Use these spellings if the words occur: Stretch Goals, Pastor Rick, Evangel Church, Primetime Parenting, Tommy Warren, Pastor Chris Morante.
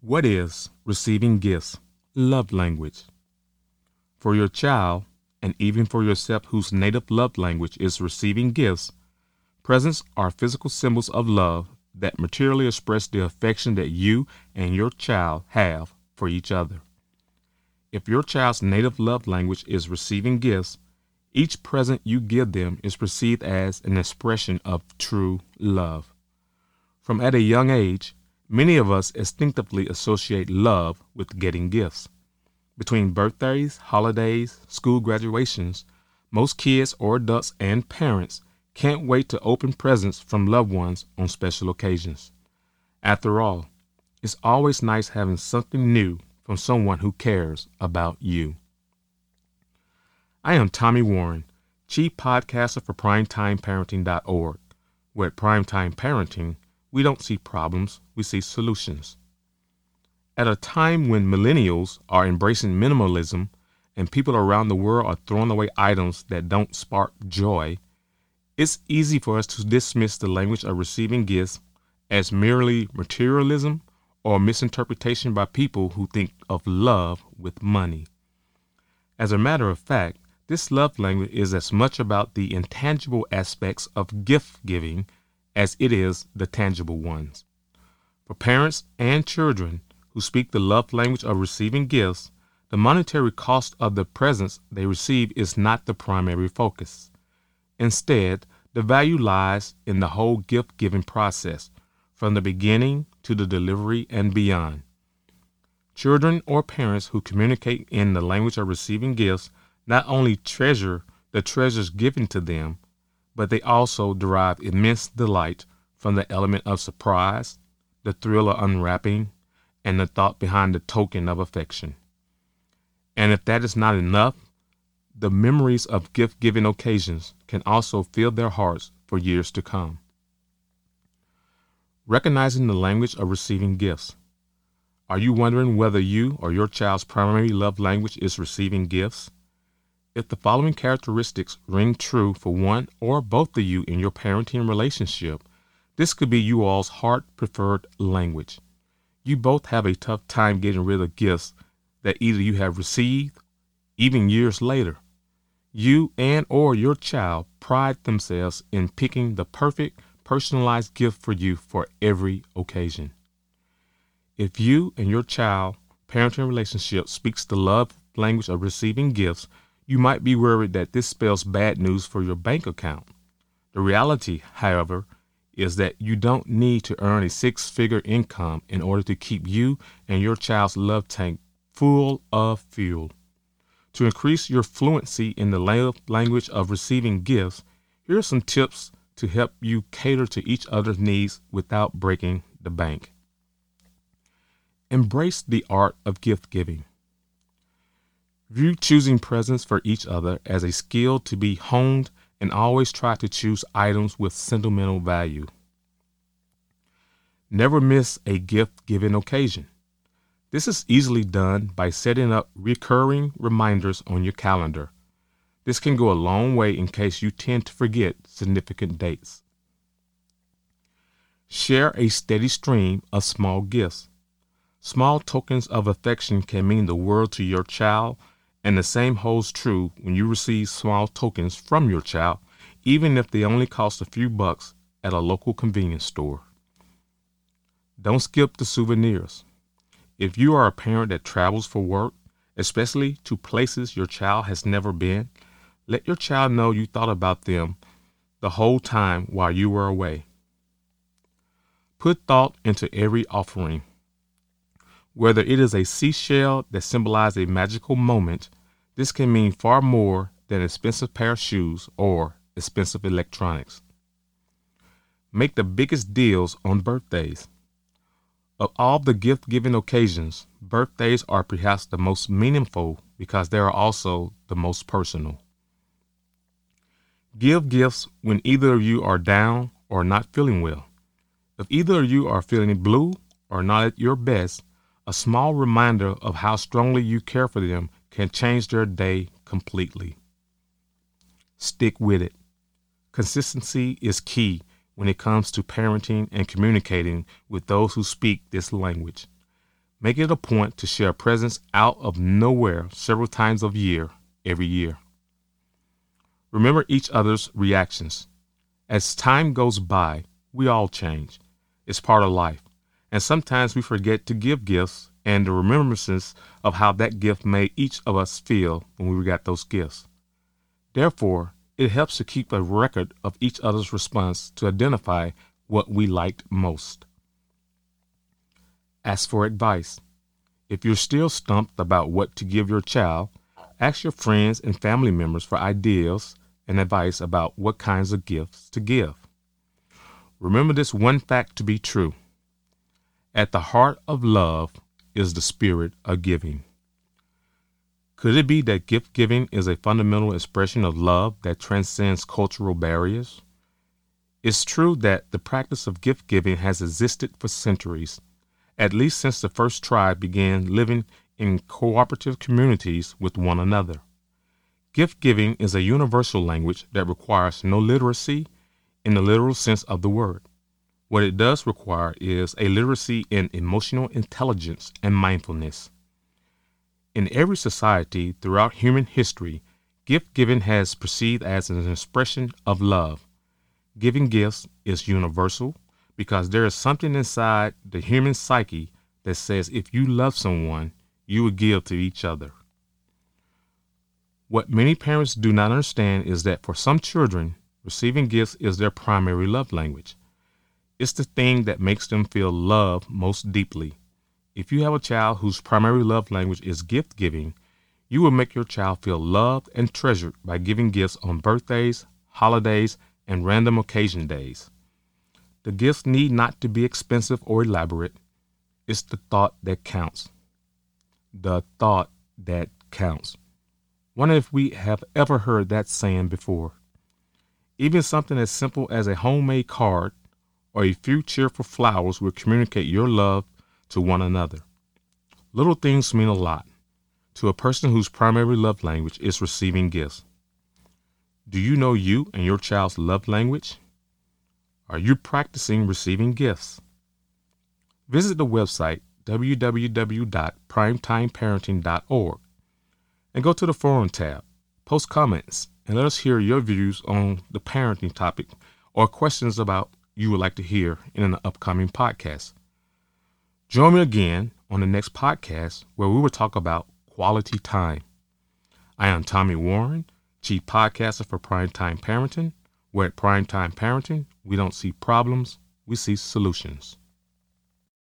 What is receiving gifts, love language? For your child, and even for yourself whose native love language is receiving gifts, presents are physical symbols of love that materially express the affection that you and your child have for each other. If your child's native love language is receiving gifts, each present you give them is perceived as an expression of true love. From at a young age, many of us instinctively associate love with getting gifts. Between birthdays, holidays, school graduations, most kids or adults and parents can't wait to open presents from loved ones on special occasions. After all, it's always nice having something new from someone who cares about you. I am Tommy Warren, Chief Podcaster for PrimetimeParenting.org, where at Primetime Parenting, we don't see problems, we see solutions. At a time when millennials are embracing minimalism and people around the world are throwing away items that don't spark joy, it's easy for us to dismiss the language of receiving gifts as merely materialism or misinterpretation by people who think of love with money. As a matter of fact, this love language is as much about the intangible aspects of gift giving as it is the tangible ones. For parents and children who speak the love language of receiving gifts, the monetary cost of the presents they receive is not the primary focus. Instead, the value lies in the whole gift-giving process, from the beginning to the delivery and beyond. Children or parents who communicate in the language of receiving gifts not only treasure the treasures given to them, but they also derive immense delight from the element of surprise, the thrill of unwrapping, and the thought behind the token of affection. And if that is not enough, the memories of gift-giving occasions can also fill their hearts for years to come. Recognizing the language of receiving gifts. Are you wondering whether you or your child's primary love language is receiving gifts? If the following characteristics ring true for one or both of you in your parenting relationship, this could be you all's heart-preferred language. You both have a tough time getting rid of gifts that either you have received, even years later. You and or your child pride themselves in picking the perfect personalized gift for you for every occasion. If you and your child parenting relationship speaks the love language of receiving gifts, you might be worried that this spells bad news for your bank account. The reality, however, is that you don't need to earn a six-figure income in order to keep you and your child's love tank full of fuel. To increase your fluency in the love language of receiving gifts, here are some tips to help you cater to each other's needs without breaking the bank. Embrace the art of gift giving. View choosing presents for each other as a skill to be honed, and always try to choose items with sentimental value. Never miss a gift-giving occasion. This is easily done by setting up recurring reminders on your calendar. This can go a long way in case you tend to forget significant dates. Share a steady stream of small gifts. Small tokens of affection can mean the world to your child, and the same holds true when you receive small tokens from your child, even if they only cost a few bucks at a local convenience store. Don't skip the souvenirs. If you are a parent that travels for work, especially to places your child has never been, let your child know you thought about them the whole time while you were away. Put thought into every offering. Whether it is a seashell that symbolizes a magical moment, this can mean far more than an expensive pair of shoes or expensive electronics. Make the biggest deals on birthdays. Of all the gift-giving occasions, birthdays are perhaps the most meaningful because they are also the most personal. Give gifts when either of you are down or not feeling well. If either of you are feeling blue or not at your best, a small reminder of how strongly you care for them can change their day completely. Stick with it. Consistency is key when it comes to parenting and communicating with those who speak this language. Make it a point to share presents out of nowhere several times of year, every year. Remember each other's reactions. As time goes by, we all change. It's part of life. And sometimes we forget to give gifts and the remembrances of how that gift made each of us feel when we got those gifts. Therefore, it helps to keep a record of each other's response to identify what we liked most. Ask for advice. If you're still stumped about what to give your child, ask your friends and family members for ideas and advice about what kinds of gifts to give. Remember this one fact to be true. At the heart of love is the spirit of giving. Could it be that gift giving is a fundamental expression of love that transcends cultural barriers? It's true that the practice of gift giving has existed for centuries, at least since the first tribe began living in cooperative communities with one another. Gift giving is a universal language that requires no literacy in the literal sense of the word. What it does require is a literacy in emotional intelligence and mindfulness. In every society throughout human history, gift giving has proceeded as an expression of love. Giving gifts is universal because there is something inside the human psyche that says if you love someone, you will give to each other. What many parents do not understand is that for some children, receiving gifts is their primary love language. It's the thing that makes them feel love most deeply. If you have a child whose primary love language is gift giving, you will make your child feel loved and treasured by giving gifts on birthdays, holidays, and random occasion days. The gifts need not to be expensive or elaborate. It's the thought that counts. The thought that counts. Wonder if we have ever heard that saying before. Even something as simple as a homemade card or a few cheerful flowers will communicate your love to one another. Little things mean a lot to a person whose primary love language is receiving gifts. Do you know you and your child's love language? Are you practicing receiving gifts? Visit the website www.primetimeparenting.org and go to the forum tab, post comments, and let us hear your views on the parenting topic or questions about you would like to hear in an upcoming podcast. Join me again on the next podcast where we will talk about quality time. I am Tommy Warren, Chief Podcaster for Primetime Parenting, where at Primetime Parenting, we don't see problems, we see solutions.